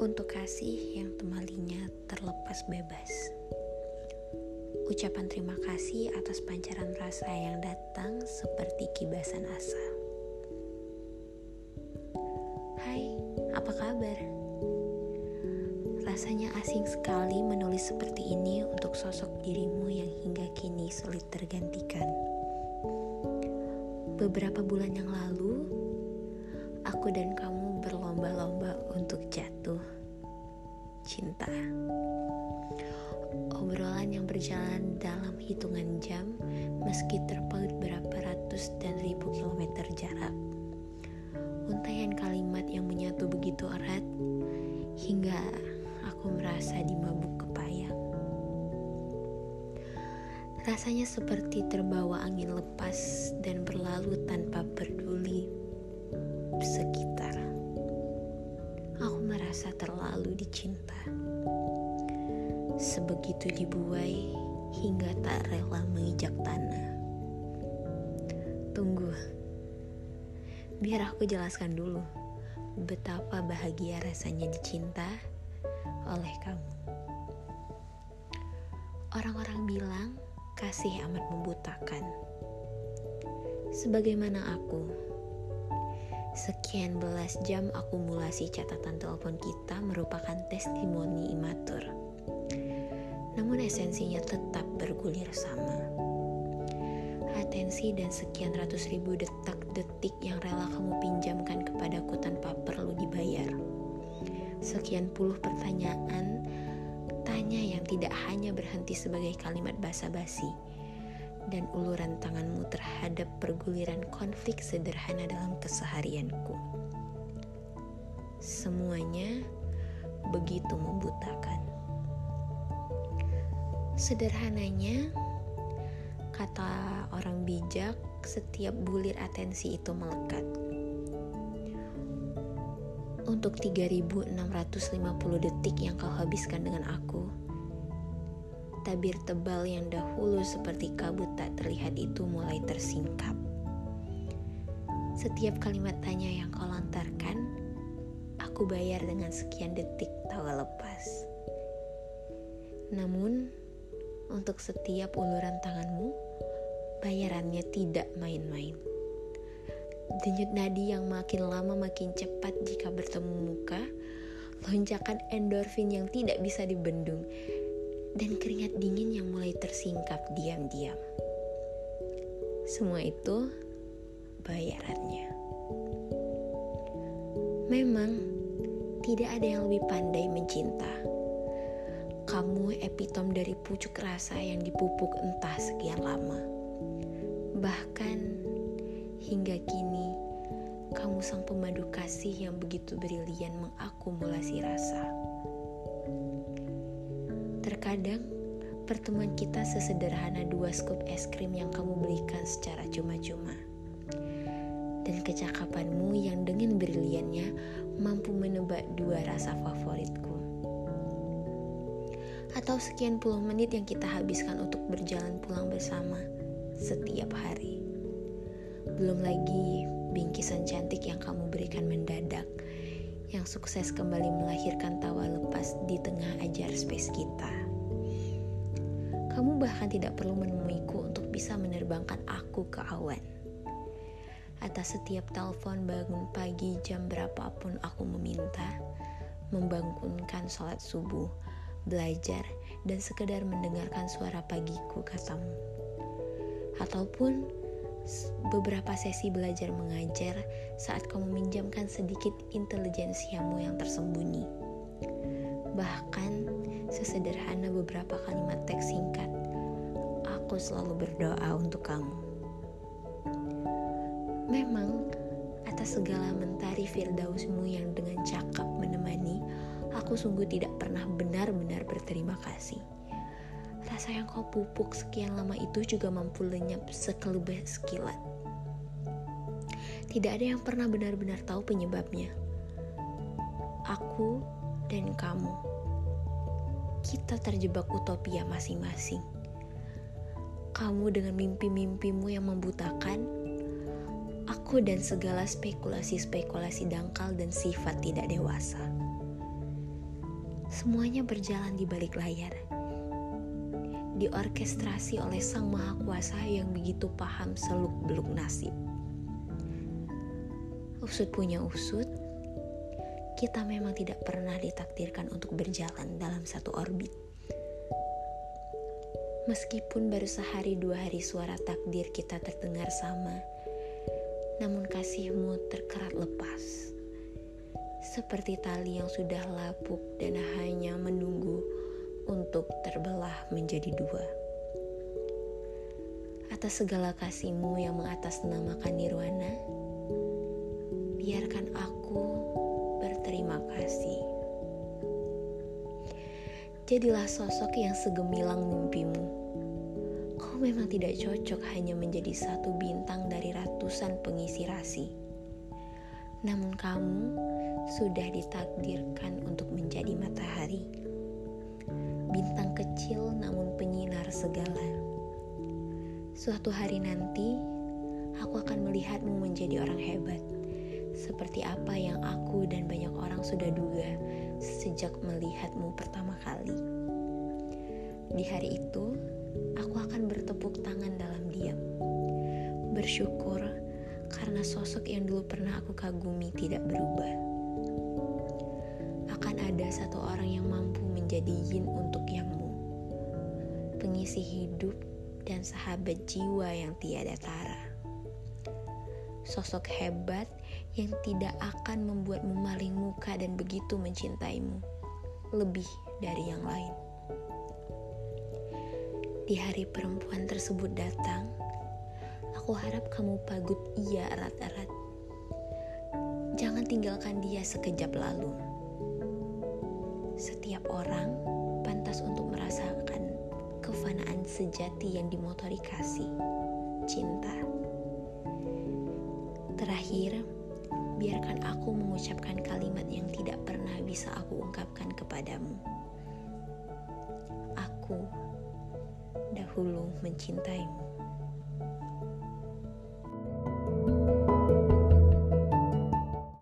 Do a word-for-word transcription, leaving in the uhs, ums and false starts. untuk kasih yang temalinya terlepas bebas. Ucapan terima kasih atas pancaran rasa yang datang seperti kibasan asa. Hai, apa kabar? Rasanya asing sekali menulis seperti ini untuk sosok dirimu yang hingga kini sulit tergantikan. Beberapa bulan yang lalu, aku dan kamu berlomba-lomba untuk jatuh cinta. Obrolan yang berjalan dalam hitungan jam, meski terpaut berapa ratus dan ribu kilometer jarak. Untaian kalimat yang menyatu begitu erat, hingga aku merasa dimabuk kepayang. Rasanya seperti terbawa angin lepas dan berlalu tanpa peduli sekitar. Aku merasa terlalu dicinta. Sebegitu dibuai hingga tak rela menginjak tanah. Tunggu, biar aku jelaskan dulu betapa bahagia rasanya dicinta oleh kamu. Orang-orang bilang kasih amat membutakan. Sebagaimana aku, sekian belas jam akumulasi catatan telepon kita merupakan testimoni imatur. Namun esensinya tetap bergulir sama. Atensi dan sekian ratus ribu detak-detik yang rela kamu pinjamkan kepadaku tanpa perlu dibayar. Sekian puluh pertanyaan, tanya yang tidak hanya berhenti sebagai kalimat basa-basi, dan uluran tanganmu terhadap perguliran konflik sederhana dalam keseharianku. Semuanya begitu membutakan. Sederhananya, kata orang bijak, setiap bulir atensi itu melekat. Untuk tiga ribu enam ratus lima puluh detik yang kau habiskan dengan aku, tabir tebal yang dahulu seperti kabut tak terlihat itu mulai tersingkap. Setiap kalimat tanya yang kau lontarkan, aku bayar dengan sekian detik tawa lepas. Namun, untuk setiap uluran tanganmu, bayarannya tidak main-main. Denyut nadi yang makin lama makin cepat jika bertemu muka, lonjakan endorfin yang tidak bisa dibendung, dan keringat dingin yang mulai tersingkap diam-diam. Semua itu bayarannya. Memang, tidak ada yang lebih pandai mencinta. Kamu epitom dari pucuk rasa yang dipupuk entah sekian lama. Bahkan hingga kini, kamu sang pemandu kasih yang begitu brilian mengakumulasi rasa. Terkadang, pertemuan kita sesederhana dua scoop es krim yang kamu belikan secara cuma-cuma. Dan kecakapanmu yang dengan briliannya mampu menebak dua rasa favoritku. Atau sekian puluh menit yang kita habiskan untuk berjalan pulang bersama setiap hari. Belum lagi bingkisan cantik yang kamu berikan mendadak, yang sukses kembali melahirkan tawa lepas di tengah ajar space kita. Kamu bahkan tidak perlu menemuiku untuk bisa menerbangkan aku ke awan. Atas setiap telepon bangun pagi jam berapapun aku meminta, membangunkan sholat subuh, belajar, dan sekedar mendengarkan suara pagiku katamu. Ataupun beberapa sesi belajar mengajar saat kamu minjamkan sedikit intelijensiamu yang tersembunyi. Bahkan sesederhana beberapa kalimat teks singkat, aku selalu berdoa untuk kamu. Memang, atas segala mentari firdausmu yang dengan cakap menemani, aku sungguh tidak pernah benar-benar berterima kasih. Rasa yang kau pupuk sekian lama itu juga mampu lenyap sekelebih sekilat. Tidak ada yang pernah benar-benar tahu penyebabnya. Aku dan kamu, kita terjebak utopia masing-masing. Kamu dengan mimpi-mimpimu yang membutakan, aku dan segala spekulasi-spekulasi dangkal dan sifat tidak dewasa. Semuanya berjalan di balik layar, diorkestrasi oleh Sang Maha Kuasa yang begitu paham seluk-beluk nasib. Usut punya usut, kita memang tidak pernah ditakdirkan untuk berjalan dalam satu orbit. Meskipun baru sehari dua hari suara takdir kita terdengar sama, namun kasihmu terkerat lepas. Seperti tali yang sudah lapuk dan hanya menunggu untuk terbelah menjadi dua. Atas segala kasihmu yang mengatasnamakan nirwana, biarkan aku berterima kasih. Jadilah sosok yang segemilang mimpimu. Kau memang tidak cocok hanya menjadi satu bintang dari ratusan pengisi rasi. Namun kamu sudah ditakdirkan untuk menjadi matahari, bintang kecil namun penyinar segala. Suatu hari nanti, aku akan melihatmu menjadi orang hebat, seperti apa yang aku dan banyak orang sudah duga sejak melihatmu pertama kali. Di hari itu, aku akan bertepuk tangan dalam diam, bersyukur karena sosok yang dulu pernah aku kagumi tidak berubah. Akan ada satu orang yang mampu menjadi yin untuk yangmu, pengisi hidup dan sahabat jiwa yang tiada tara. Sosok hebat yang tidak akan membuatmu maling muka dan begitu mencintaimu lebih dari yang lain. Di hari perempuan tersebut datang, aku harap kamu pagut ia erat-erat. Jangan tinggalkan dia sekejap lalu. Setiap orang pantas untuk merasakan kefanaan sejati yang dimotori kasih, cinta. Terakhir, biarkan aku mengucapkan kalimat yang tidak pernah bisa aku ungkapkan kepadamu. Aku dahulu mencintaimu.